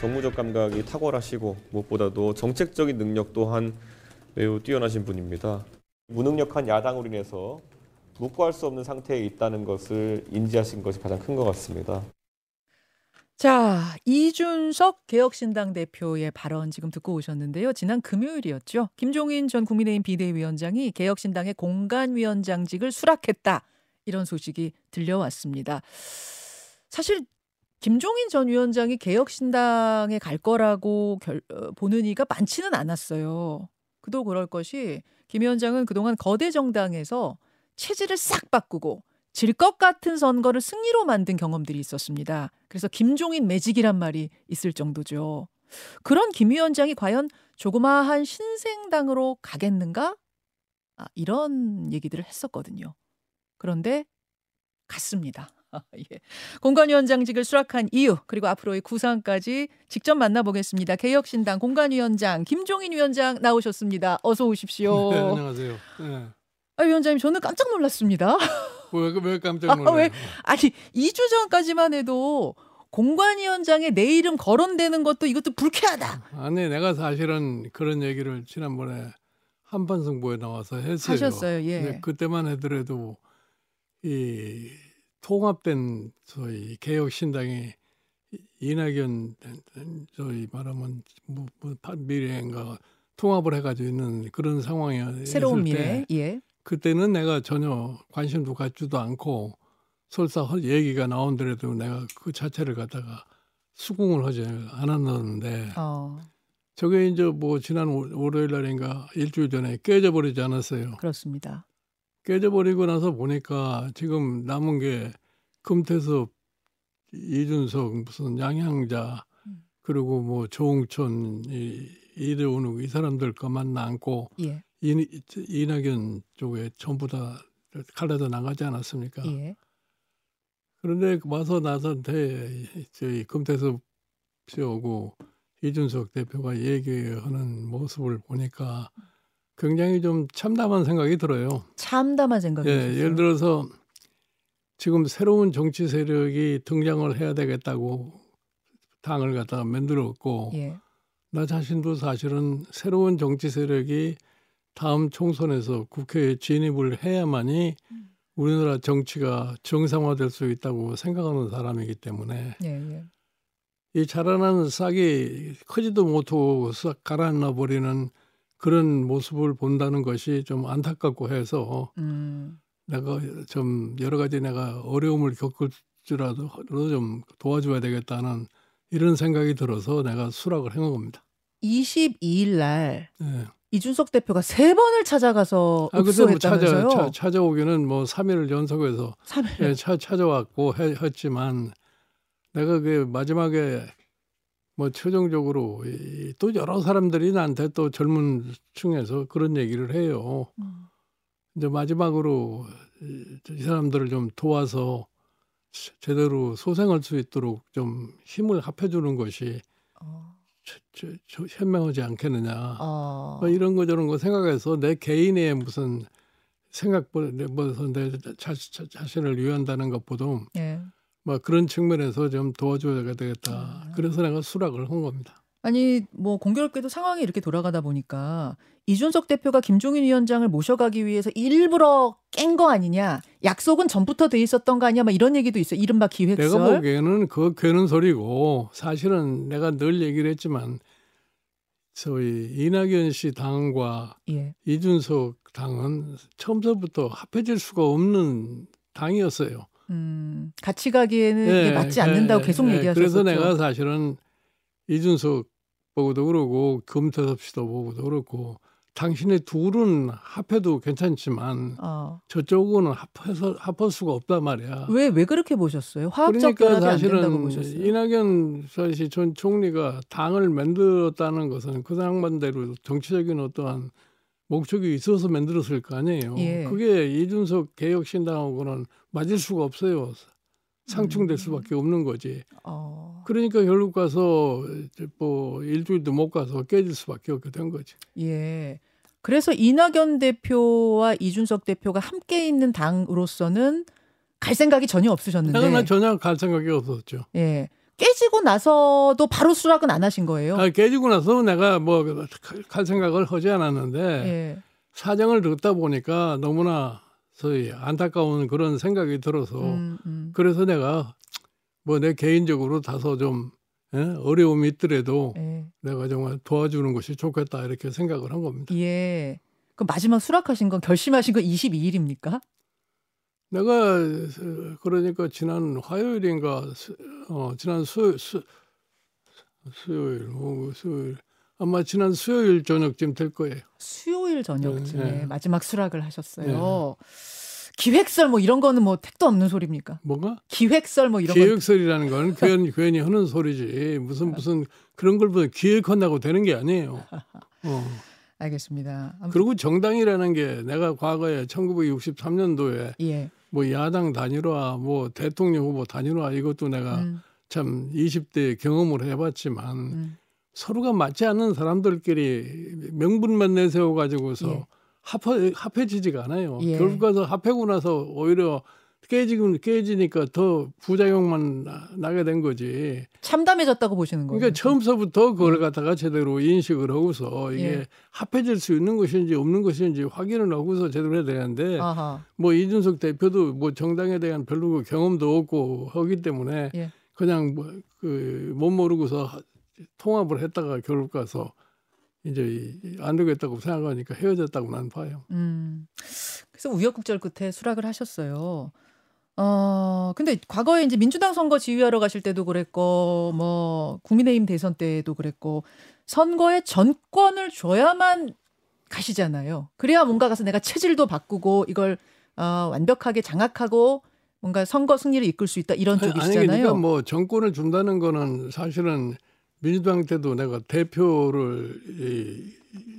정무적 감각이 탁월하시고 무엇보다도 정책적인 능력 또한 매우 뛰어나신 분입니다. 무능력한 야당으로 인해서 묵과할 수 없는 상태에 있다는 것을 인지하신 것이 가장 큰 것 같습니다. 자, 이준석 개혁신당 대표의 발언 지금 듣고 오셨는데요. 지난 금요일이었죠. 김종인 전 국민의힘 비대위원장이 개혁신당의 공간위원장직을 수락했다. 이런 소식이 들려왔습니다. 사실 김종인 전 위원장이 개혁신당에 갈 거라고 보는 이가 많지는 않았어요. 그도 그럴 것이 김 위원장은 그동안 거대 정당에서 체질을 싹 바꾸고 질 것 같은 선거를 승리로 만든 경험들이 있었습니다. 그래서 김종인 매직이란 말이 있을 정도죠. 그런 김 위원장이 과연 조그마한 신생당으로 가겠는가? 이런 얘기들을 했었거든요. 그런데 갔습니다. 예. 공간위원장직을 수락한 이유 그리고 앞으로의 구상까지 직접 만나보겠습니다. 개혁신당 공간위원장 김종인 위원장 나오셨습니다. 어서 오십시오. 네, 안녕하세요. 네. 아, 위원장님 저는 깜짝 놀랐습니다. 왜 깜짝 놀라요? 아니 2주 전까지만 해도 공관위원장의 내 이름 거론되는 것도 이것도 불쾌하다. 아니 내가 사실은 그런 얘기를 지난번에 한반승부에 나와서 했어요. 하셨어요. 예. 그때만 해더라도 이 통합된 저희 개혁신당이 이낙연 저희 말하면 미래인가 통합을 해가지고 있는 그런 상황이었을 때. 새로운 미래. 예. 그때는 내가 전혀 관심도 갖지도 않고 설사 얘기가 나온더라도 내가 그 자체를 갖다가 수긍을 하지 않았는데 저게 이제 뭐 지난 월요일 날인가 일주일 전에 깨져버리지 않았어요. 그렇습니다. 깨져버리고 나서 보니까 지금 남은 게 금태섭, 이준석, 무슨 양향자 그리고 뭐 조응천, 이대훈 이 사람들 것만 남고 예. 이낙연 쪽에 전부 다 갈라져 나가지 않았습니까? 예. 그런데 와서 나서한테 저희 금태섭 씨하고 이준석 대표가 얘기하는 모습을 보니까 굉장히 좀 참담한 생각이 들어요. 참담한 생각이 들어요. 예를 들어서 지금 새로운 정치 세력이 등장을 해야 되겠다고 당을 갖다가 만들었고 예. 나 자신도 사실은 새로운 정치 세력이 다음 총선에서 국회에 진입을 해야만이 우리나라 정치가 정상화될 수 있다고 생각하는 사람이기 때문에 예. 이 자라난 싹이 크지도 못하고 싹 가라앉아 버리는 그런 모습을 본다는 것이 좀 안타깝고 해서 내가 좀 여러 가지 내가 어려움을 겪을지라도 좀 도와줘야 되겠다는 이런 생각이 들어서 내가 수락을 한 겁니다. 22일 날 네. 이준석 대표가 3번을 찾아가서 읍소했다면서요? 뭐 찾아오기는 뭐 3일을 연속해서 3일. 예, 찾아왔고 했지만 내가 그 마지막에 뭐 최종적으로 또 여러 사람들이 나한테 또 젊은 층에서 그런 얘기를 해요. 이제 마지막으로 이 사람들을 좀 도와서 제대로 소생할 수 있도록 좀 힘을 합해주는 것이 현명하지 않겠느냐. 뭐 이런 거 저런 거 생각해서 내 개인의 무슨 생각보다 내 자신을 위한다는 것보다 예. 뭐 그런 측면에서 좀 도와줘야 되겠다. 그래서 내가 수락을 한 겁니다. 아니 뭐 공교롭게도 상황이 이렇게 돌아가다 보니까 이준석 대표가 김종인 위원장을 모셔가기 위해서 일부러 깬 거 아니냐. 약속은 전부터 돼 있었던 거 아니냐. 막 이런 얘기도 있어요. 이른바 기획설. 내가 보기에는 그 괴는 소리고 사실은 내가 늘 얘기를 했지만 저희 이낙연 씨 당과 예. 이준석 당은 처음서부터 합해질 수가 없는 당이었어요. 같이 가기에는 예, 이게 맞지 않는다고 계속 얘기하셨죠. 그래서 내가 사실은 이준석 보고도 그러고 금태섭 씨도 보고도 그렇고 당신의 둘은 합해도 괜찮지만 저쪽은 합할 수가 없단 말이야. 왜 그렇게 보셨어요? 화학적 그러니까 결합이 안 된다고 보셨어요? 이낙연 사실 전 총리가 당을 만들었다는 것은 그 상반대로 정치적인 어떠한 목적이 있어서 만들었을 거 아니에요. 예. 그게 이준석 개혁신당하고는 맞을 수가 없어요. 상충될 수밖에 없는 거지. 그러니까 결국 가서 뭐 일주일도 못 가서 깨질 수밖에 없게 된 거지. 예. 그래서 이낙연 대표와 이준석 대표가 함께 있는 당으로서는 갈 생각이 전혀 없으셨는데. 난 전혀 갈 생각이 없었죠. 예. 깨지고 나서도 바로 수락은 안 하신 거예요? 아, 깨지고 나서 내가 뭐 할 생각을 하지 않았는데 예. 사정을 듣다 보니까 너무나 소위 안타까운 그런 생각이 들어서 그래서 내가 뭐 내 개인적으로 다소 좀 예? 어려움이 있더라도 예. 내가 정말 도와주는 것이 좋겠다 이렇게 생각을 한 겁니다. 예. 그럼 마지막 수락하신 건 결심하신 건 22일입니까? 내가 그러니까 지난 화요일인가 지난 수요일 아마 지난 수요일 저녁쯤 될 거예요. 수요일 저녁쯤에 네. 마지막 수락을 하셨어요. 네. 기획설 뭐 이런 거는 뭐 택도 없는 소리입니까? 뭔가? 기획설 뭐 이런 거. 기획설이라는 건 괜히 하는 소리지. 무슨 그런 걸 보면 기획한다고 되는 게 아니에요. 알겠습니다. 그리고 정당이라는 게 내가 과거에 1963년도에 예. 뭐 야당 단일화, 뭐 대통령 후보 단일화 이것도 내가 참 20대 경험을 해봤지만 서로가 맞지 않는 사람들끼리 명분만 내세워 가지고서 예. 합해지지가 않아요. 예. 결국 가서 합해고 나서 오히려 깨지니까 더 부작용만 나게 된 거지. 참담해졌다고 보시는 거예요? 그러니까 처음서부터 그걸 갖다가 제대로 인식을 하고서 이게 예. 합해질 수 있는 것인지 없는 것인지 확인을 하고서 제대로 해야 되는데 아하. 뭐 이준석 대표도 뭐 정당에 대한 별로 그 경험도 없고 하기 때문에 예. 그냥 뭐 그 못 모르고서 통합을 했다가 결국 가서 이제 안 되겠다고 생각하니까 헤어졌다고 난 봐요. 그래서 우여곡절 끝에 수락을 하셨어요. 근데 과거에 이제 민주당 선거 지휘하러 가실 때도 그랬고, 뭐 국민의힘 대선 때도 그랬고, 선거에 전권을 줘야만 가시잖아요. 그래야 뭔가 가서 내가 체질도 바꾸고 이걸 완벽하게 장악하고 뭔가 선거 승리를 이끌 수 있다 이런 쪽이시잖아요. 아니 그러니까 뭐 전권을 준다는 거는 사실은 민주당 때도 내가 대표를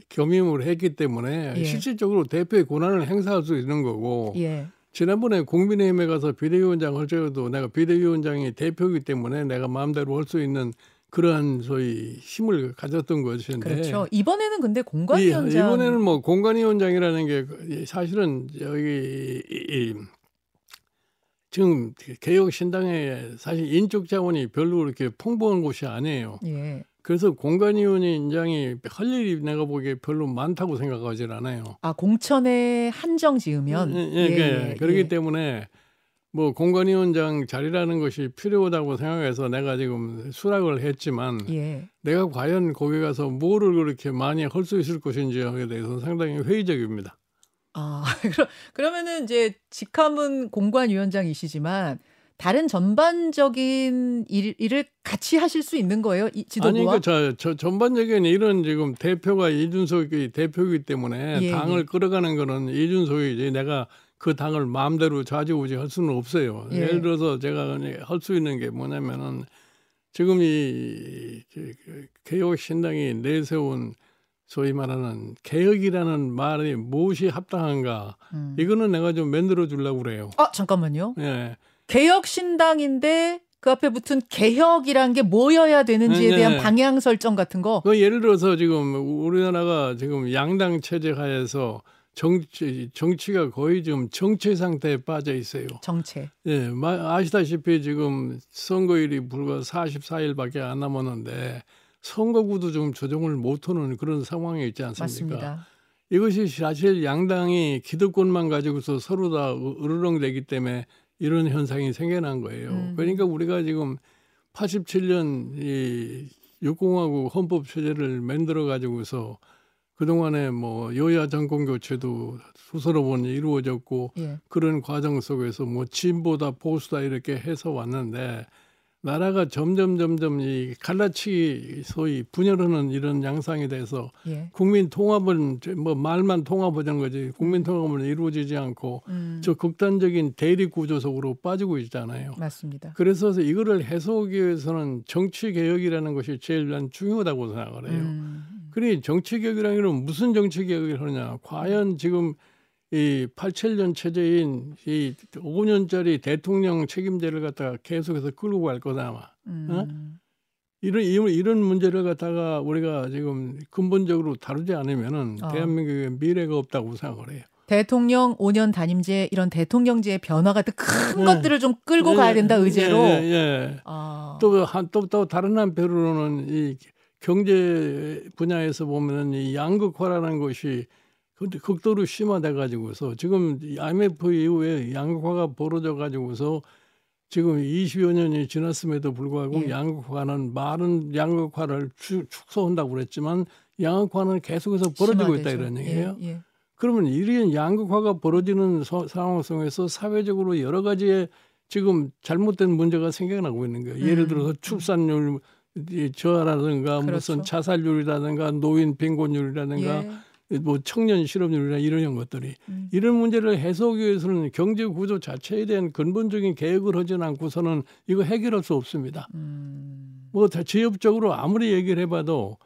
겸임을 했기 때문에 예. 실질적으로 대표의 권한을 행사할 수 있는 거고 예. 지난번에 국민의힘에 가서 비대위원장 할 때도 내가 비대위원장이 대표이기 때문에 내가 마음대로 할 수 있는 그러한 소위 힘을 가졌던 것인데 그렇죠. 이번에는 근데 공관위원장 이번에는 뭐 공관위원장이라는 게 사실은 여기 지금 개혁신당에 사실 인적 자원이 별로 이렇게 풍부한 곳이 아니에요. 예. 그래서 공관위원장이 할 일이 내가 보기에 별로 많다고 생각하질 않아요. 아 공천에 한정 지으면? 예. 그렇기 때문에 뭐 공관위원장 자리라는 것이 필요하다고 생각해서 내가 지금 수락을 했지만 예. 내가 과연 거기 가서 뭐를 그렇게 많이 할 수 있을 것인지에 대해서는 상당히 회의적입니다. 아, 그러면은 이제 직함은 공관위원장이시지만 다른 전반적인 일을 같이 하실 수 있는 거예요? 지도부와? 아니, 그러니까 저 전반적인 일은 지금 대표가 이준석이 대표이기 때문에 예, 당을 예. 끌어가는 거는 이준석이지 내가 그 당을 마음대로 좌지우지 할 수는 없어요. 예. 예를 들어서 제가 할 수 있는 게 뭐냐면은 지금 이 개혁신당이 내세운 소위 말하는 개혁이라는 말이 무엇이 합당한가? 이거는 내가 좀 만들어 주려고 그래요. 아 잠깐만요. 예. 개혁신당인데 그 앞에 붙은 개혁이란 게 뭐여야 되는지에 네, 대한 네. 방향 설정 같은 거. 그 예를 들어서 지금 우리나라가 지금 양당 체제 하에서 정치가 거의 지금 정체 상태에 빠져 있어요. 정체. 예, 아시다시피 지금 선거일이 불과 44일밖에 안 남았는데. 선거구도 좀 조정을 못하는 그런 상황이 있지 않습니까? 맞습니다. 이것이 사실 양당이 기득권만 가지고서 서로 다 으르렁대기 때문에 이런 현상이 생겨난 거예요. 그러니까 우리가 지금 87년 이 육공화국 헌법 체제를 만들어 가지고서 그동안에 뭐 여야 정권 교체도 수서로 보니 이루어졌고 예. 그런 과정 속에서 뭐 진보다 보수다 이렇게 해서 왔는데 나라가 점점 이 갈라치기 소위 분열하는 이런 양상에 대해서 예. 국민 통합은 뭐 말만 통합하자는 거지 국민 통합은 이루어지지 않고 저 극단적인 대립 구조 속으로 빠지고 있잖아요. 맞습니다. 그래서 이거를 해소하기 위해서는 정치 개혁이라는 것이 제일 난 중요하다고 생각을 해요. 그러니 정치 개혁이라는 건 무슨 정치 개혁을 하느냐? 과연 지금 이 87년 체제인 이 5년짜리 대통령 책임제를 갖다가 계속해서 끌고 갈 거다. 이런 문제를 갖다가 우리가 지금 근본적으로 다루지 않으면은 대한민국의 미래가 없다고 생각을 해요. 대통령 5년 단임제 이런 대통령제의 변화 같은 큰 것들을 좀 끌고 가야 된다 의제로. 또 다른 한편으로는 이 경제 분야에서 보면은 이 양극화라는 것이 극도로 심화돼가지고서 지금 IMF 이후에 양극화가 벌어져가지고서 지금 20여 년이 지났음에도 불구하고 양극화는 말은 양극화를 축소한다고 그랬지만 양극화는 계속해서 벌어지고 심화되죠. 있다 이런 얘기예요. 그러면 이런 양극화가 벌어지는 상황 속에서 사회적으로 여러 가지의 지금 잘못된 문제가 생겨나고 있는 거예요. 예를 들어서 출산율 저하라든가 무슨 자살률이라든가 노인 빈곤율이라든가 뭐 청년 실업률이나 이런 것들이 이런 문제를 해소하기 위해서는 경제 구조 자체에 대한 근본적인 개혁을 하지 않고서는 이거 해결할 수 없습니다. 뭐 다 지엽적으로 아무리 얘기를 해봐도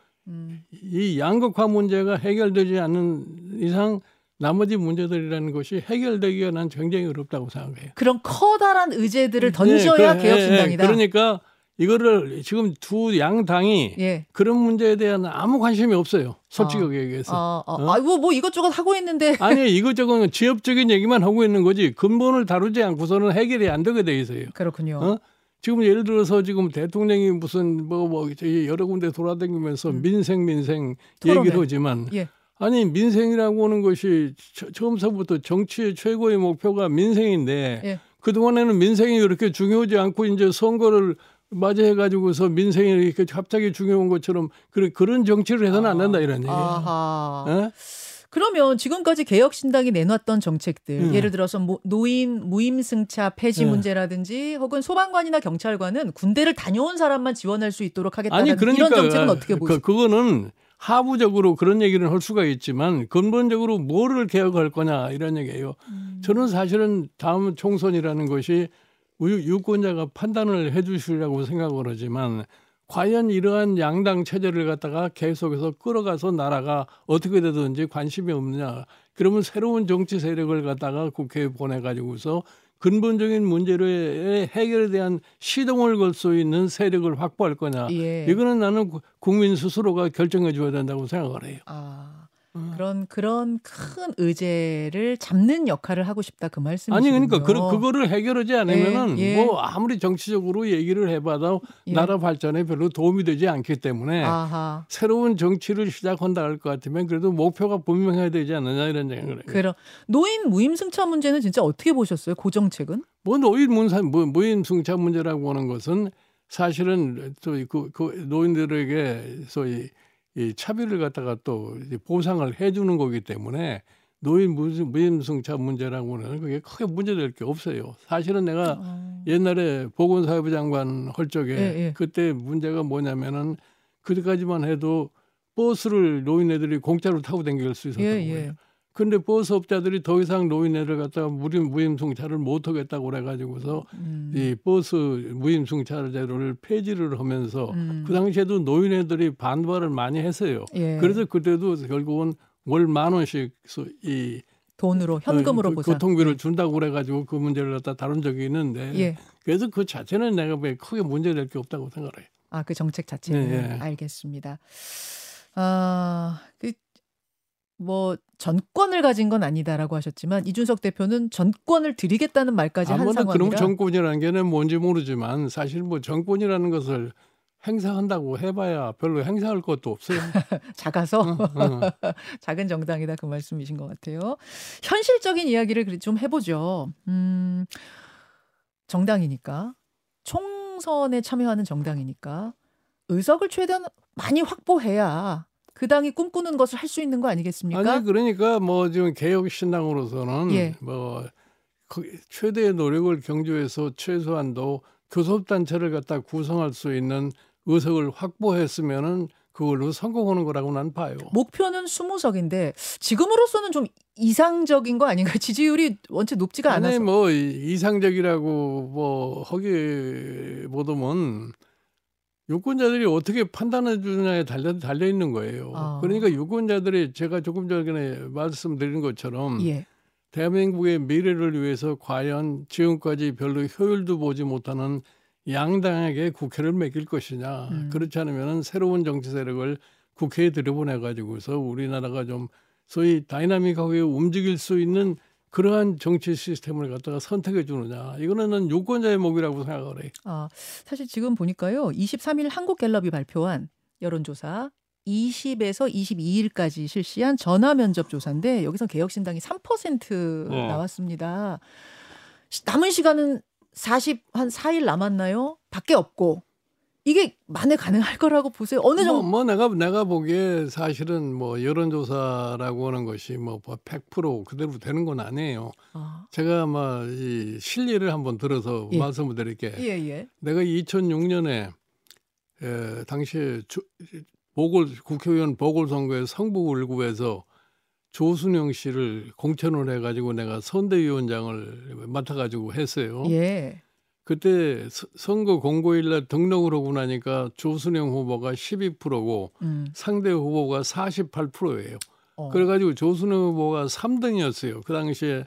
이 양극화 문제가 해결되지 않는 이상 나머지 문제들이라는 것이 해결되기가 난 굉장히 어렵다고 생각해요. 그런 커다란 의제들을 던져야 개혁신당이다. 그러니까 이거를 지금 두 양당이 그런 문제에 대한 아무 관심이 없어요. 솔직하게 얘기해서. 뭐 이것저것 하고 있는데. 아니 이것저것 지엽적인 얘기만 하고 있는 거지 근본을 다루지 않고서는 해결이 안 되게 돼 있어요. 그렇군요. 지금 예를 들어서 지금 대통령이 무슨 여러 군데 돌아다니면서 민생 얘기를 하지만 아니 민생이라고 하는 것이 처음서부터 정치의 최고의 목표가 민생인데 그동안에는 민생이 그렇게 중요하지 않고 이제 선거를 맞이해가지고서 민생이 이렇게 갑자기 중요한 것처럼 그런 정치를 해서는 안 된다 이런 얘기예요. 그러면 지금까지 개혁신당이 내놨던 정책들 예를 들어서 노인 무임승차 폐지 문제라든지 혹은 소방관이나 경찰관은 군대를 다녀온 사람만 지원할 수 있도록 하겠다는 이런 정책은 어떻게 보세요? 그거는 하부적으로 그런 얘기를 할 수가 있지만 근본적으로 뭐를 개혁할 거냐 이런 얘기예요. 저는 사실은 다음 총선이라는 것이 유권자가 판단을 해주시라고 생각을 하지만 과연 이러한 양당 체제를 갖다가 계속해서 끌어가서 나라가 어떻게 되든지 관심이 없느냐. 그러면 새로운 정치 세력을 갖다가 국회에 보내가지고서 근본적인 문제의 해결에 대한 시동을 걸 수 있는 세력을 확보할 거냐. 이거는 나는 국민 스스로가 결정해 줘야 된다고 생각을 해요. 그런 큰 의제를 잡는 역할을 하고 싶다 그 말씀이시군요. 아니 그러니까 그거를 해결하지 않으면은 뭐 아무리 정치적으로 얘기를 해봐도 나라 발전에 별로 도움이 되지 않기 때문에 새로운 정치를 시작한다 할 것 같으면 그래도 목표가 분명해야 되지 않느냐 이런 생각을 해요. 노인 무임승차 문제는 진짜 어떻게 보셨어요? 그 정책은? 뭐 노인 무임승차 문제라고 하는 것은 사실은 그 노인들에게 소위 이 차비를 갖다가 또 보상을 해주는 거기 때문에 노인 무임승차 문제라고는 그게 크게 문제될 게 없어요. 사실은 내가 옛날에 보건사회부 장관 할 적에 그때 문제가 뭐냐면은 그때까지만 해도 버스를 노인네들이 공짜로 타고 다닐 수 있었던 거예요. 근데 버스 업자들이 더 이상 노인네를 갖다가 무임승차를 못 하겠다고 그래가지고서 이 버스 무임승차제도를 폐지를 하면서 그 당시에도 노인네들이 반발을 많이 했어요. 그래서 그때도 결국은 월 10,000원씩 이 돈으로 현금으로 교통비를 준다고 그래가지고 그 문제를 갖다 다룬 적이 있는데 그래서 그 자체는 내가 왜 크게 문제될 게 없다고 생각해요. 그 정책 자체는 알겠습니다. 뭐 전권을 가진 건 아니다라고 하셨지만 이준석 대표는 전권을 드리겠다는 말까지 한 상황이라. 아무나 그럼 정권이라는 게 뭔지 모르지만 사실 뭐 정권이라는 것을 행사한다고 해봐야 별로 행사할 것도 없어요. 작아서 작은 정당이다 그 말씀이신 것 같아요. 현실적인 이야기를 좀 해보죠. 정당이니까 총선에 참여하는 정당이니까 의석을 최대한 많이 확보해야 그 당이 꿈꾸는 것을 할 수 있는 거 아니겠습니까? 아니 그러니까 뭐 지금 개혁신당으로서는 뭐 최대의 노력을 경주해서 최소한도 교섭단체를 갖다 구성할 수 있는 의석을 확보했으면은 그걸로 성공하는 거라고 난 봐요. 목표는 20석인데 지금으로서는 좀 이상적인 거 아닌가? 지지율이 원체 높지가 않아서. 아니 뭐 이상적이라고 뭐 하기 보도면. 유권자들이 어떻게 판단해 주느냐에 달려 있는 거예요. 그러니까 유권자들이 제가 조금 전에 말씀드린 것처럼 대한민국의 미래를 위해서 과연 지금까지 별로 효율도 보지 못하는 양당에게 국회를 맡길 것이냐. 그렇지 않으면 새로운 정치 세력을 국회에 들여보내가지고서 우리나라가 좀 소위 다이나믹하게 움직일 수 있는 그러한 정치 시스템을 갖다가 선택해 주느냐. 이거는 난 유권자의 몫이라고 생각을 해. 아, 사실 지금 보니까요. 23일 한국갤럽이 발표한 여론조사 20에서 22일까지 실시한 전화면접 조사인데 여기서 개혁신당이 3% 나왔습니다. 남은 시간은 4일 남았나요? 밖에 없고. 이게 만에 가능할 거라고 보세요. 어느 정도 내가 보기에 사실은 여론조사라고 하는 것이 100% 그대로 되는 건 아니에요. 아. 제가 아마 이 실리를 한번 들어서 말씀을 드릴게. 내가 2006년에 당시에 국회의원 보궐선거에 성북 을구에서 조순영 씨를 공천을 해가지고 내가 선대위원장을 맡아가지고 했어요. 그때 선거 공고일 날 등록을 하고 나니까 조순영 후보가 12%고 상대 후보가 48%예요. 그래가지고 조순영 후보가 3등이었어요. 그 당시에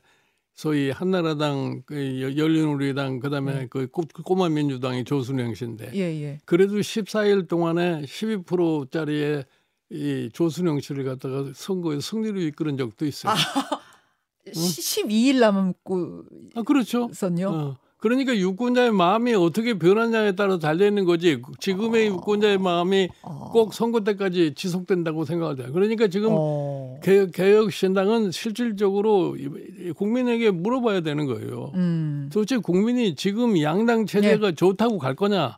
소위 한나라당, 열린우리당, 그다음에 그 꼬마 민주당이 조순영 씨인데 그래도 14일 동안에 12%짜리의 이 조순영 씨를 갖다가 선거에 승리로 이끄는 적도 있어요. 12일 남았고 있었네요. 그러니까 유권자의 마음이 어떻게 변하냐에 따라 달려있는 거지 지금의 유권자의 마음이 꼭 선거 때까지 지속된다고 생각하잖아요. 그러니까 지금 개혁신당은 실질적으로 국민에게 물어봐야 되는 거예요. 도대체 국민이 지금 양당 체제가 좋다고 갈 거냐.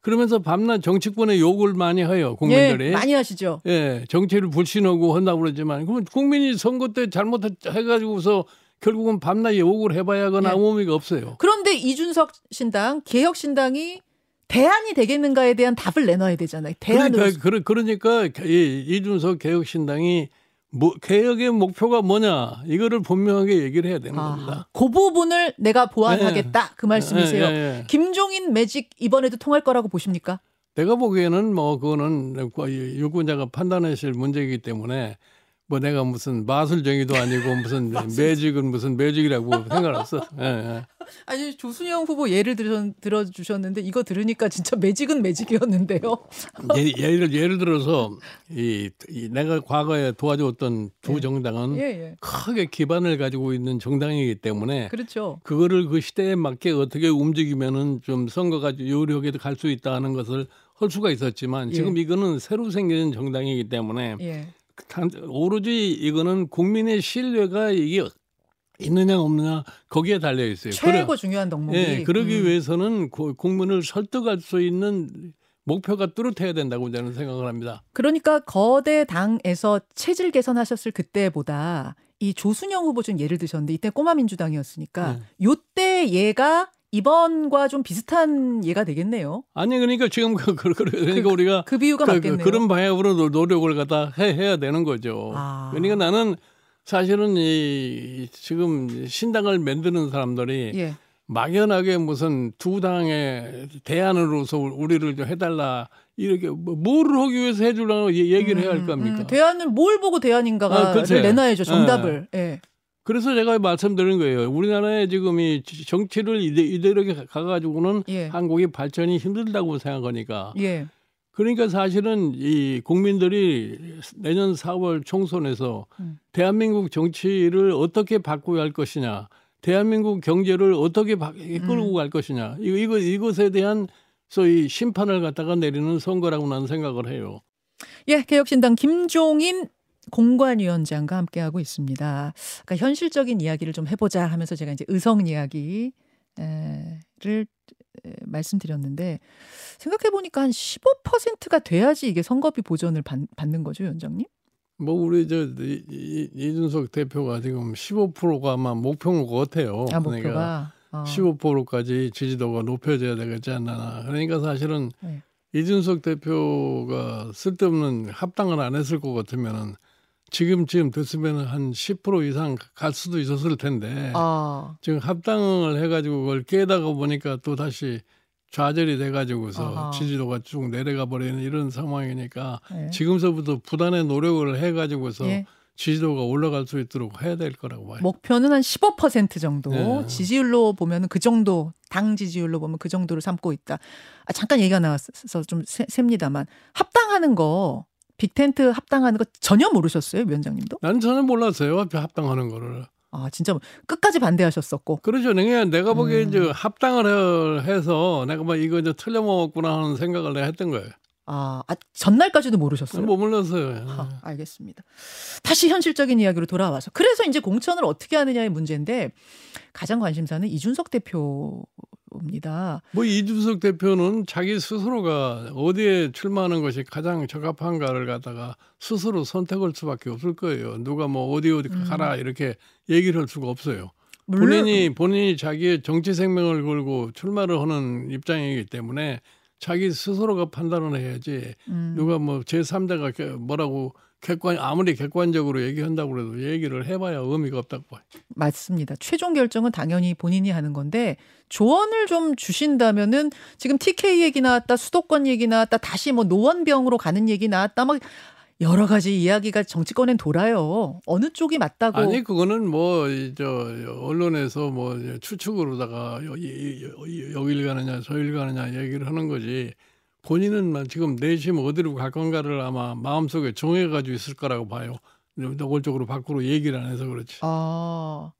그러면서 밤낮 정치권에 욕을 많이 해요. 국민들이. 많이 하시죠. 정치를 불신하고 한다고 그러지만 그럼 국민이 선거 때 잘못해가지고서 결국은 밤낮 욕을 해봐야거나 아무 의미가 없어요. 그런데 이준석 신당, 개혁신당이 대안이 되겠는가에 대한 답을 내놔야 되잖아요. 대안으로서. 그러니까 이준석 개혁신당이 개혁의 목표가 뭐냐 이거를 분명하게 얘기를 해야 되는 겁니다. 그 부분을 내가 보완하겠다 그 말씀이세요. 김종인 매직 이번에도 통할 거라고 보십니까? 내가 보기에는 그거는 유권자가 판단하실 문제이기 때문에 내가 무슨 마술쟁이도 아니고 무슨 매직은 무슨 매직이라고 생각했어. 아니 조순영 후보 예를 들어주셨는데 이거 들으니까 진짜 매직은 매직이었는데요. 예를 들어서 내가 과거에 도와줬던 두 정당은 크게 기반을 가지고 있는 정당이기 때문에 그거를 그 시대에 맞게 어떻게 움직이면은 좀 선거가 유력하게 갈 수 있다는 것을 할 수가 있었지만 지금 이거는 새로 생기는 정당이기 때문에. 오로지 이거는 국민의 신뢰가 이게 있느냐 없느냐 거기에 달려 있어요. 최고 중요한 덕목이. 그러기 위해서는 국민을 설득할 수 있는 목표가 뚜렷해야 된다고 저는 생각을 합니다. 그러니까 거대 당에서 체질 개선하셨을 그때보다 이 조순영 후보 좀 예를 드셨는데 이때 꼬마 민주당이었으니까 요때 얘가 이번과 좀 비슷한 예가 되겠네요. 아니 그러니까 지금 그러니까 우리가 그 비유가 맞겠네요. 그런 방향으로 노력을 갖다 해야 되는 거죠. 그러니까 나는 사실은 이 지금 신당을 만드는 사람들이 막연하게 무슨 두 당의 대안으로서 우리를 좀 해달라 이렇게 뭘 하기 위해서 해주려고 얘기를 해야 할 겁니까? 대안을 뭘 보고 대안인가를 내놔야죠. 정답을. 그래서 제가 말씀드린 거예요. 우리나라에 지금 이 정치를 이대로 가가지고는 한국이 발전이 힘들다고 생각하니까. 그러니까 사실은 이 국민들이 내년 4월 총선에서 대한민국 정치를 어떻게 바꾸어야 할 것이냐, 대한민국 경제를 어떻게 끌고 갈 것이냐, 이것에 대한 소위 심판을 갖다가 내리는 선거라고 나는 생각을 해요. 개혁신당 김종인 공관위원장과 함께하고 있습니다. 그러니까 현실적인 이야기를 좀 해보자 하면서 제가 이제 의성 이야기를 말씀드렸는데 생각해보니까 한 15%가 돼야지 이게 선거비 보전을 받는 거죠, 위원장님? 우리 이준석 대표가 지금 15%가 아마 목표인 것 같아요. 목표가. 그러니까 15%까지 지지도가 높여져야 되겠지 않나. 그러니까 사실은 이준석 대표가 쓸데없는 합당을 안 했을 것 같으면은 지금 됐으면 한 10% 이상 갈 수도 있었을 텐데 지금 합당을 해가지고 그걸 깨다가 보니까 또 다시 좌절이 돼가지고서 지지도가 쭉 내려가 버리는 이런 상황이니까 지금서부터 부단의 노력을 해가지고서 지지도가 올라갈 수 있도록 해야 될 거라고 봐요. 목표는 한 15% 정도. 지지율로 보면 그 정도, 당 지지율로 보면 그 정도를 삼고 있다. 잠깐 얘기가 나와서 좀 셉니다만 합당하는 거 빅텐트 합당하는 거 전혀 모르셨어요, 위원장님도? 난 전혀 몰랐어요, 합당하는 거를. 아, 진짜 끝까지 반대하셨었고. 그렇죠. 내가 보기에 이제 합당을 해서 내가 막 이거 이제 틀려먹었구나 하는 생각을 내가 했던 거예요. 아, 전날까지도 모르셨어요? 뭐 몰랐어요. 아, 알겠습니다. 다시 현실적인 이야기로 돌아와서. 그래서 이제 공천을 어떻게 하느냐의 문제인데 가장 관심사는 이준석 대표입니다. 뭐 이준석 대표는 자기 스스로가 어디에 출마하는 것이 가장 적합한가를 갖다가 스스로 선택할 수밖에 없을 거예요. 누가 뭐 어디 가라 이렇게 얘기를 할 수가 없어요. 본인이 자기의 정치 생명을 걸고 출마를 하는 입장이기 때문에 자기 스스로가 판단을 해야지 누가 뭐 제3자가 뭐라고 아무리 객관적으로 얘기한다고 해도 얘기를 해봐야 의미가 없다고 봐요. 맞습니다. 최종 결정은 당연히 본인이 하는 건데 조언을 좀 주신다면은 지금 TK 얘기 나왔다, 수도권 얘기 나왔다, 다시 뭐 노원병으로 가는 얘기 나왔다, 막 여러 가지 이야기가 정치권엔 돌아요. 어느 쪽이 맞다고? 아니 그거는 뭐 언론에서 뭐 추측으로다가 여길 가느냐 저길 가느냐 얘기를 하는 거지. 본인은 지금 내심 어디로 갈 건가를 아마 마음속에 정해가지고 있을 거라고 봐요. 노골적으로 밖으로 얘기를 안 해서 그렇지. 아,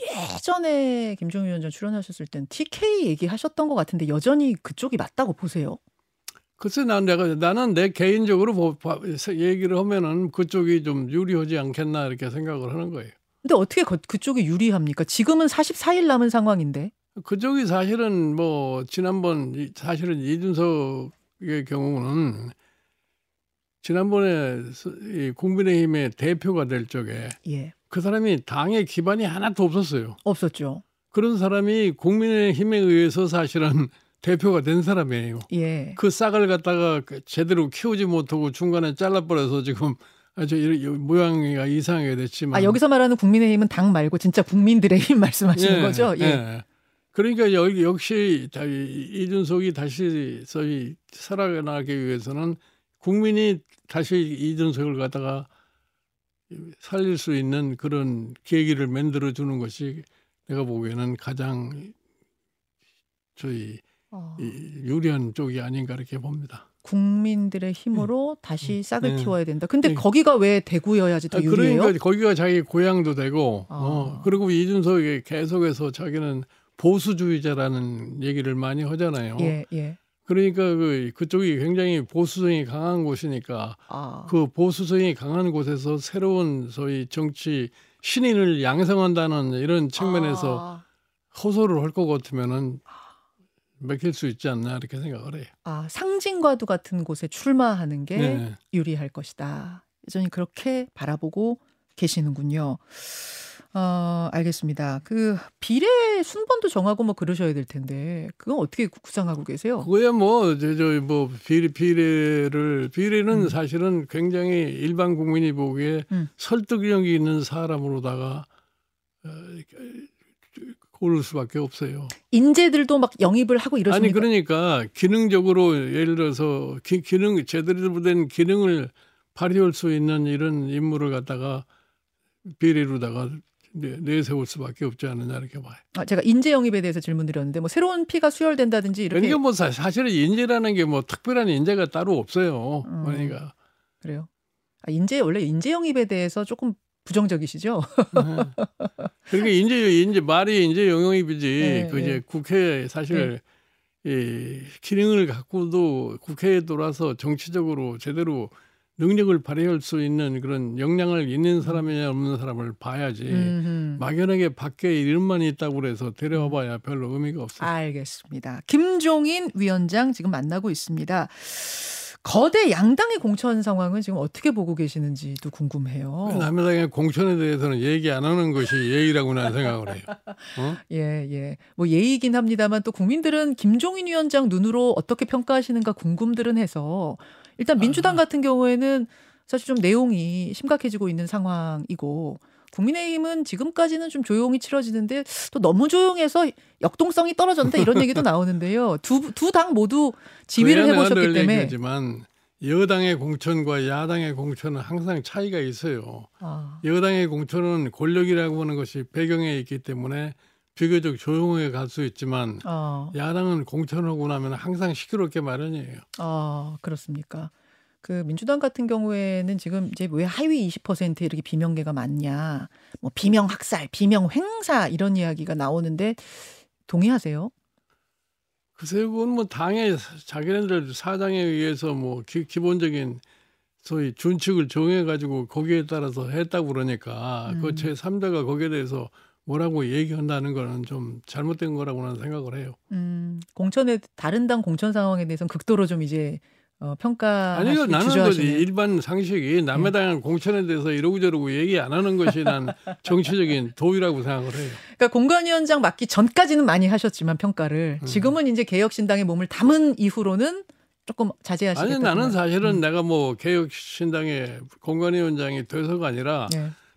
예전에 김종인 위원장 출연하셨을 땐 TK 얘기하셨던 것 같은데 여전히 그쪽이 맞다고 보세요? 글쎄 나는 내 개인적으로 얘기를 하면은 그쪽이 좀 유리하지 않겠나 이렇게 생각을 하는 거예요. 근데 어떻게 그쪽이 유리합니까? 지금은 44일 남은 상황인데. 그쪽이 사실은 뭐 지난번 사실은 이준석의 경우는 지난번에 국민의힘의 대표가 될 적에 그 사람이 당의 기반이 하나도 없었어요. 없었죠. 그런 사람이 국민의힘에 의해서 사실은 대표가 된 사람이에요. 예. 그 싹을 갖다가 제대로 키우지 못하고 중간에 잘라버려서 지금 아주 모양이가 이상하게 됐지만. 아, 여기서 말하는 국민의힘은 당 말고 진짜 국민들의 힘 말씀하시는 거죠? 예. 예. 그러니까 역시 이준석이 다시 살아나기 위해서는 국민이 다시 이준석을 갖다가 살릴 수 있는 그런 계기를 만들어주는 것이 내가 보기에는 가장 저희 유리한 쪽이 아닌가 이렇게 봅니다. 국민들의 힘으로 다시 싹을 키워야 된다. 근데 거기가 왜 대구여야지 더 유리해요? 그러니까 거기가 자기 고향도 되고 그리고 이준석이 계속해서 자기는 보수주의자라는 얘기를 많이 하잖아요. 예. 그러니까 그쪽이 굉장히 보수성이 강한 곳이니까 그 보수성이 강한 곳에서 새로운 소위 정치 신인을 양성한다는 이런 측면에서 호소를 할 것 같으면은 맡길 수 있지 않나 이렇게 생각을 해요. 아, 상징과도 같은 곳에 출마하는 게 유리할 것이다. 여전히 그렇게 바라보고 계시는군요. 알겠습니다. 그 비례 순번도 정하고 뭐 그러셔야 될 텐데 그건 어떻게 구상하고 계세요? 그거야 뭐 비례는 사실은 굉장히 일반 국민이 보기에 설득력이 있는 사람으로다가 고를 수밖에 없어요. 인재들도 막 영입을 하고 이러십니까? 아니 그러니까 기능적으로 예를 들어서 기능 제대로 된 기능을 발휘할 수 있는 이런 인물을 갖다가 비례로다가 내세울 수밖에 없지 않느냐 이렇게 봐요. 아, 제가 인재 영입에 대해서 질문드렸는데 뭐 새로운 피가 수혈된다든지 이렇게. 그러니까 뭐 사실은 인재라는 게 뭐 특별한 인재가 따로 없어요. 그러니까. 그래요. 아, 원래 인재 영입에 대해서 조금 부정적이시죠? 그러니까 인재 영입이지. 이제 국회 사실 이 기능을 갖고도 국회에 돌아서 정치적으로 제대로 능력을 발휘할 수 있는 그런 역량을 있는 사람이냐 없는 사람을 봐야지 막연하게 밖에 이름만 있다고 해서 데려와봐야 별로 의미가 없어요. 알겠습니다. 김종인 위원장 지금 만나고 있습니다. 거대 양당의 공천 상황은 지금 어떻게 보고 계시는지도 궁금해요. 남여당의 공천에 대해서는 얘기 안 하는 것이 예의라고 난 생각을 해요. 뭐 예의이긴 합니다만 또 국민들은 김종인 위원장 눈으로 어떻게 평가하시는가 궁금들은 해서 일단 민주당 같은 경우에는 사실 좀 내용이 심각해지고 있는 상황이고 국민의힘은 지금까지는 좀 조용히 치러지는데 또 너무 조용해서 역동성이 떨어졌다 이런 얘기도 나오는데요. 두 당 모두 지휘를 해보셨기 때문에. 얘기지만 여당의 공천과 야당의 공천은 항상 차이가 있어요. 여당의 공천은 권력이라고 하는 것이 배경에 있기 때문에 비교적 조용하게 갈 수 있지만 야당은 공천하고 나면 항상 시끄럽게 마련이에요. 아, 그렇습니까? 그 민주당 같은 경우에는 지금 이제 왜 하위 20% 이렇게 비명계가 많냐, 뭐 비명 학살, 비명 횡사 이런 이야기가 나오는데 동의하세요? 글쎄요, 그건 뭐 당의 자기네들 사장에 의해서 뭐 기본적인 소위 준칙을 정해가지고 거기에 따라서 했다고 그러니까 그 제3자가 거기에 대해서 뭐라고 얘기한다는 거는 좀 잘못된 거라고는 생각을 해요. 공천에 다른 당 공천 상황에 대해서는 극도로 좀 이제 평가하시기 주저하시는. 아니요, 나는 거지. 일반 상식이 남의 당한 공천에 대해서 이러고 저러고 얘기 안 하는 것이 난 정치적인 도의라고 생각을 해요. 그러니까 공관위원장 맡기 전까지는 많이 하셨지만 평가를 지금은 이제 개혁신당의 몸을 담은 이후로는 조금 자제하시겠다. 아니, 나는 사실은 내가 뭐 개혁신당의 공관위원장이 돼서가 아니라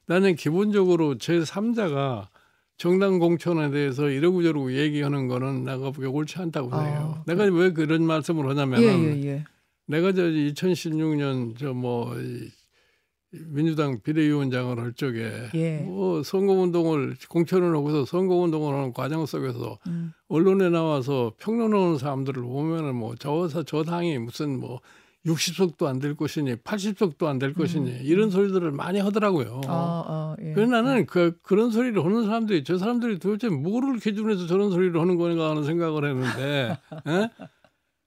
나는 기본적으로 제3자가 정당 공천에 대해서 이러고 저러고 얘기하는 거는 내가 보기에 옳지 않다고 생각해요. 아, 내가 왜 그런 말씀을 하냐면 내가 저 2016년 저 뭐 민주당 비대위원장을 할 적에 뭐 선거운동을 공천을 하고서 선거운동을 하는 과정 속에서 언론에 나와서 평론하는 사람들을 보면은 뭐 저 당이 무슨 뭐 60석도 안 될 것이니 80석도 안 될 것이니 이런 소리들을 많이 하더라고요. 그래서 나는 그런 소리를 하는 사람들이 저 사람들이 도대체 뭐를 기준에서 저런 소리를 하는 건가 하는 생각을 했는데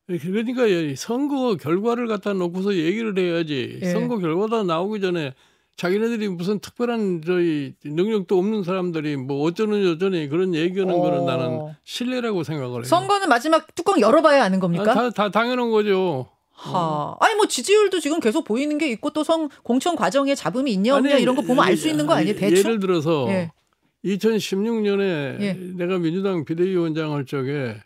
그러니까 선거 결과를 갖다 놓고서 얘기를 해야지 선거 결과가 나오기 전에 자기네들이 무슨 특별한 저희 능력도 없는 사람들이 뭐 어쩌는 저쩌니 그런 얘기하는 거는 나는 실례라고 생각을 해요. 선거는 마지막 뚜껑 열어봐야 아는 겁니까? 다 당연한 거죠. 아니 뭐 지지율도 지금 계속 보이는 게 있고 또 공천 과정에 잡음이 있냐 없냐 이런 거 보면 알 수 있는 거 아니에요? 대충? 예를 들어서 2016년에 내가 민주당 비대위원장 할 적에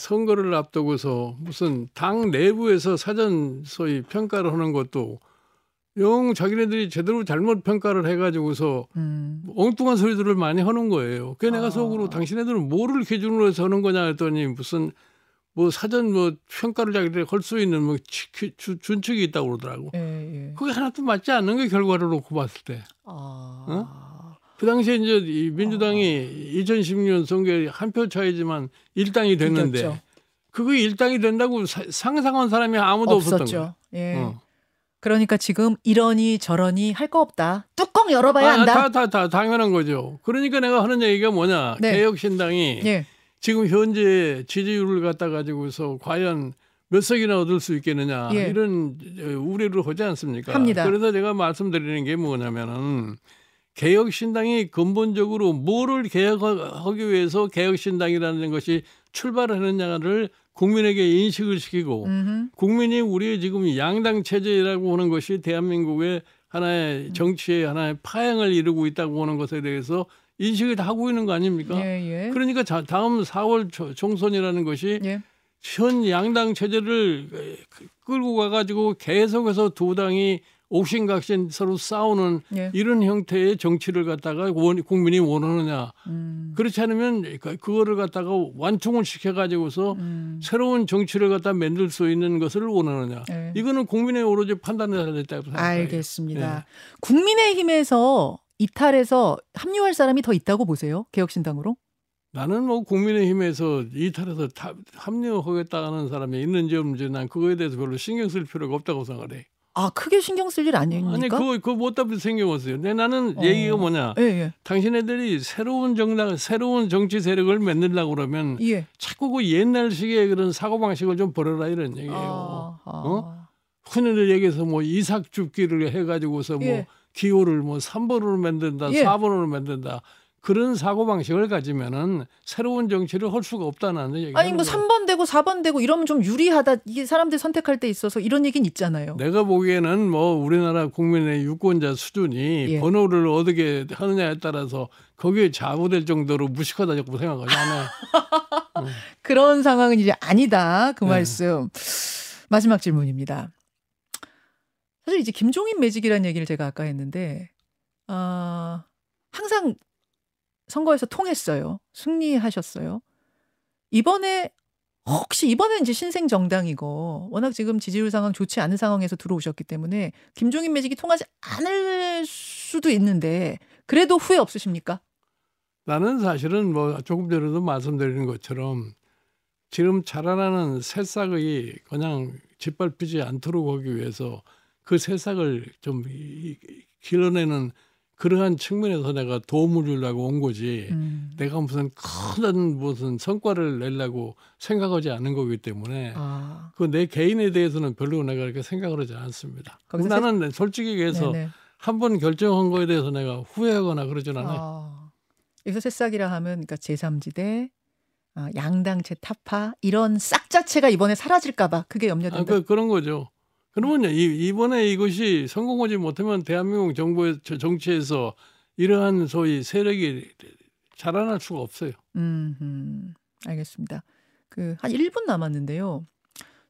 선거를 앞두고서 무슨 당 내부에서 사전 소위 평가를 하는 것도 영 자기네들이 제대로 잘못 평가를 해가지고서 엉뚱한 소리들을 많이 하는 거예요. 그래서 내가 속으로 당신네들은 뭐를 기준으로 해서 하는 거냐 했더니 무슨 뭐 사전 뭐 평가를 자기들이 할 수 있는 뭐 준칙이 있다고 그러더라고. 그게 하나도 맞지 않는 게 결과를 놓고 봤을 때. 그 당시에 이제 이 민주당이 2016년 선거에 한 표 차이지만 1당이 됐는데 이겼죠. 그거 1당이 된다고 상상한 사람이 아무도 없었던 거예요. 그러니까 지금 이러니 저러니 할 거 없다. 뚜껑 열어봐야 한다. 다 당연한 거죠. 그러니까 내가 하는 얘기가 뭐냐. 개혁신당이. 지금 현재 지지율을 갖다 가지고서 과연 몇 석이나 얻을 수 있겠느냐 이런 우려를 하지 않습니까? 합니다. 그래서 제가 말씀드리는 게 뭐냐면은 개혁신당이 근본적으로 뭐를 개혁하기 위해서 개혁신당이라는 것이 출발하느냐를 국민에게 인식을 시키고 국민이 우리의 지금 양당 체제라고 하는 것이 대한민국의 하나의 정치의 하나의 파행을 이루고 있다고 하는 것에 대해서 인식을 다 하고 있는 거 아닙니까? 그러니까 다음 4월 총선이라는 것이 현 양당 체제를 끌고 가가지고 계속해서 두 당이 옥신각신 서로 싸우는 이런 형태의 정치를 갖다가 국민이 원하느냐. 그렇지 않으면 그거를 갖다가 완충을 시켜가지고서 새로운 정치를 갖다 만들 수 있는 것을 원하느냐. 이거는 국민의 오로지 판단해야 된다고 생각합니다. 알겠습니다. 국민의힘에서 이탈해서 합류할 사람이 더 있다고 보세요? 개혁신당으로? 나는 뭐 국민의힘에서 이탈해서 합류하겠다는 사람이 있는지 없는지 난 그거에 대해서 별로 신경 쓸 필요가 없다고 생각해. 아, 크게 신경 쓸 일 아닙니까? 아니, 그거 못 답이 생겨봤어요. 근데 나는 얘기가 뭐냐. 당신애들이 새로운 정당, 새로운 정치 세력을 만들려고 그러면 자꾸 그 옛날식의 그런 사고방식을 좀 버려라 이런 얘기예요. 흔히들 얘기해서 뭐 이삭줍기를 해가지고서 뭐 기호를 뭐 3번으로 만든다, 4번으로 만든다. 그런 사고방식을 가지면은 새로운 정치를 할 수가 없다는 얘기예요. 아니, 뭐 3번 되고 4번 되고 이러면 좀 유리하다. 이게 사람들이 선택할 때 있어서 이런 얘기는 있잖아요. 내가 보기에는 뭐 우리나라 국민의 유권자 수준이 번호를 어떻게 하느냐에 따라서 거기에 좌우될 정도로 무식하다고 생각하지 않아요. 그런 상황은 이제 아니다. 그 말씀. 마지막 질문입니다. 사실 이제 김종인 매직이라는 얘기를 제가 아까 했는데 항상 선거에서 통했어요. 승리하셨어요. 이번에는 이제 신생 정당이고 워낙 지금 지지율 상황 좋지 않은 상황에서 들어오셨기 때문에 김종인 매직이 통하지 않을 수도 있는데 그래도 후회 없으십니까? 나는 사실은 뭐 조금 전에도 말씀드린 것처럼 지금 자라나는 새싹이 그냥 짓밟히지 않도록 하기 위해서 그 세상을 좀 길어내는 그러한 측면에서 내가 도움을 주려고 온 거지 내가 무슨 큰 무슨 성과를 내려고 생각하지 않은 거기 때문에 그 내 개인에 대해서는 별로 내가 그렇게 생각을 하지 않습니다. 나는 솔직히 얘기해서 한 번 결정한 거에 대해서 내가 후회하거나 그러진 않아요. 여기서 새싹이라 하면 그러니까 제3지대, 양당제 타파 이런 싹 자체가 이번에 사라질까 봐 그게 염려된다. 그런 거죠. 그러면 이번에 이것이 성공하지 못하면 대한민국 정부의 정치에서 이러한 소위 세력이 자라날 수가 없어요. 알겠습니다. 한 1분 남았는데요.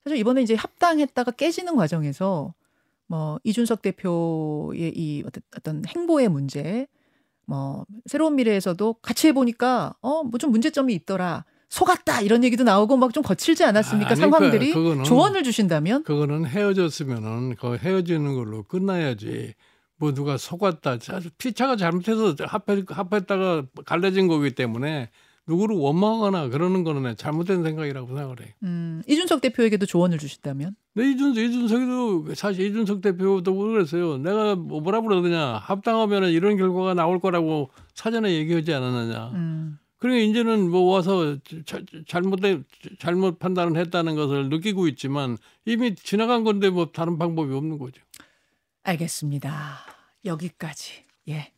사실 이번에 이제 합당했다가 깨지는 과정에서 이준석 대표의 이 어떤 행보의 문제, 새로운 미래에서도 같이 해보니까 좀 문제점이 있더라. 속았다 이런 얘기도 나오고 막 좀 거칠지 않았습니까? 상황들이 그거는, 조언을 주신다면? 그거는 헤어졌으면은 헤어지는 걸로 끝나야지. 누가 속았다. 피차가 잘못해서 합했다가 갈라진 거기 때문에 누구를 원망하거나 그러는 거는 잘못된 생각이라고 생각을 해요. 이준석 대표에게도 조언을 주신다면? 네, 이준석이도 사실 이준석 대표도 그랬어요. 내가 뭐라 그러느냐. 합당하면은 이런 결과가 나올 거라고 사전에 얘기하지 않았느냐. 그러니까 이제는 와서 잘못 판단을 했다는 것을 느끼고 있지만 이미 지나간 건데 다른 방법이 없는 거죠. 알겠습니다. 여기까지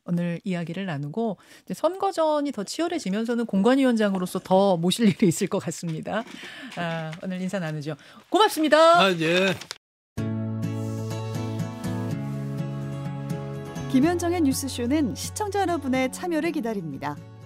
오늘 이야기를 나누고 이제 선거전이 더 치열해지면서는 공관위원장으로서 더 모실 일이 있을 것 같습니다. 오늘 인사 나누죠. 고맙습니다. 김현정의 뉴스쇼는 시청자 여러분의 참여를 기다립니다.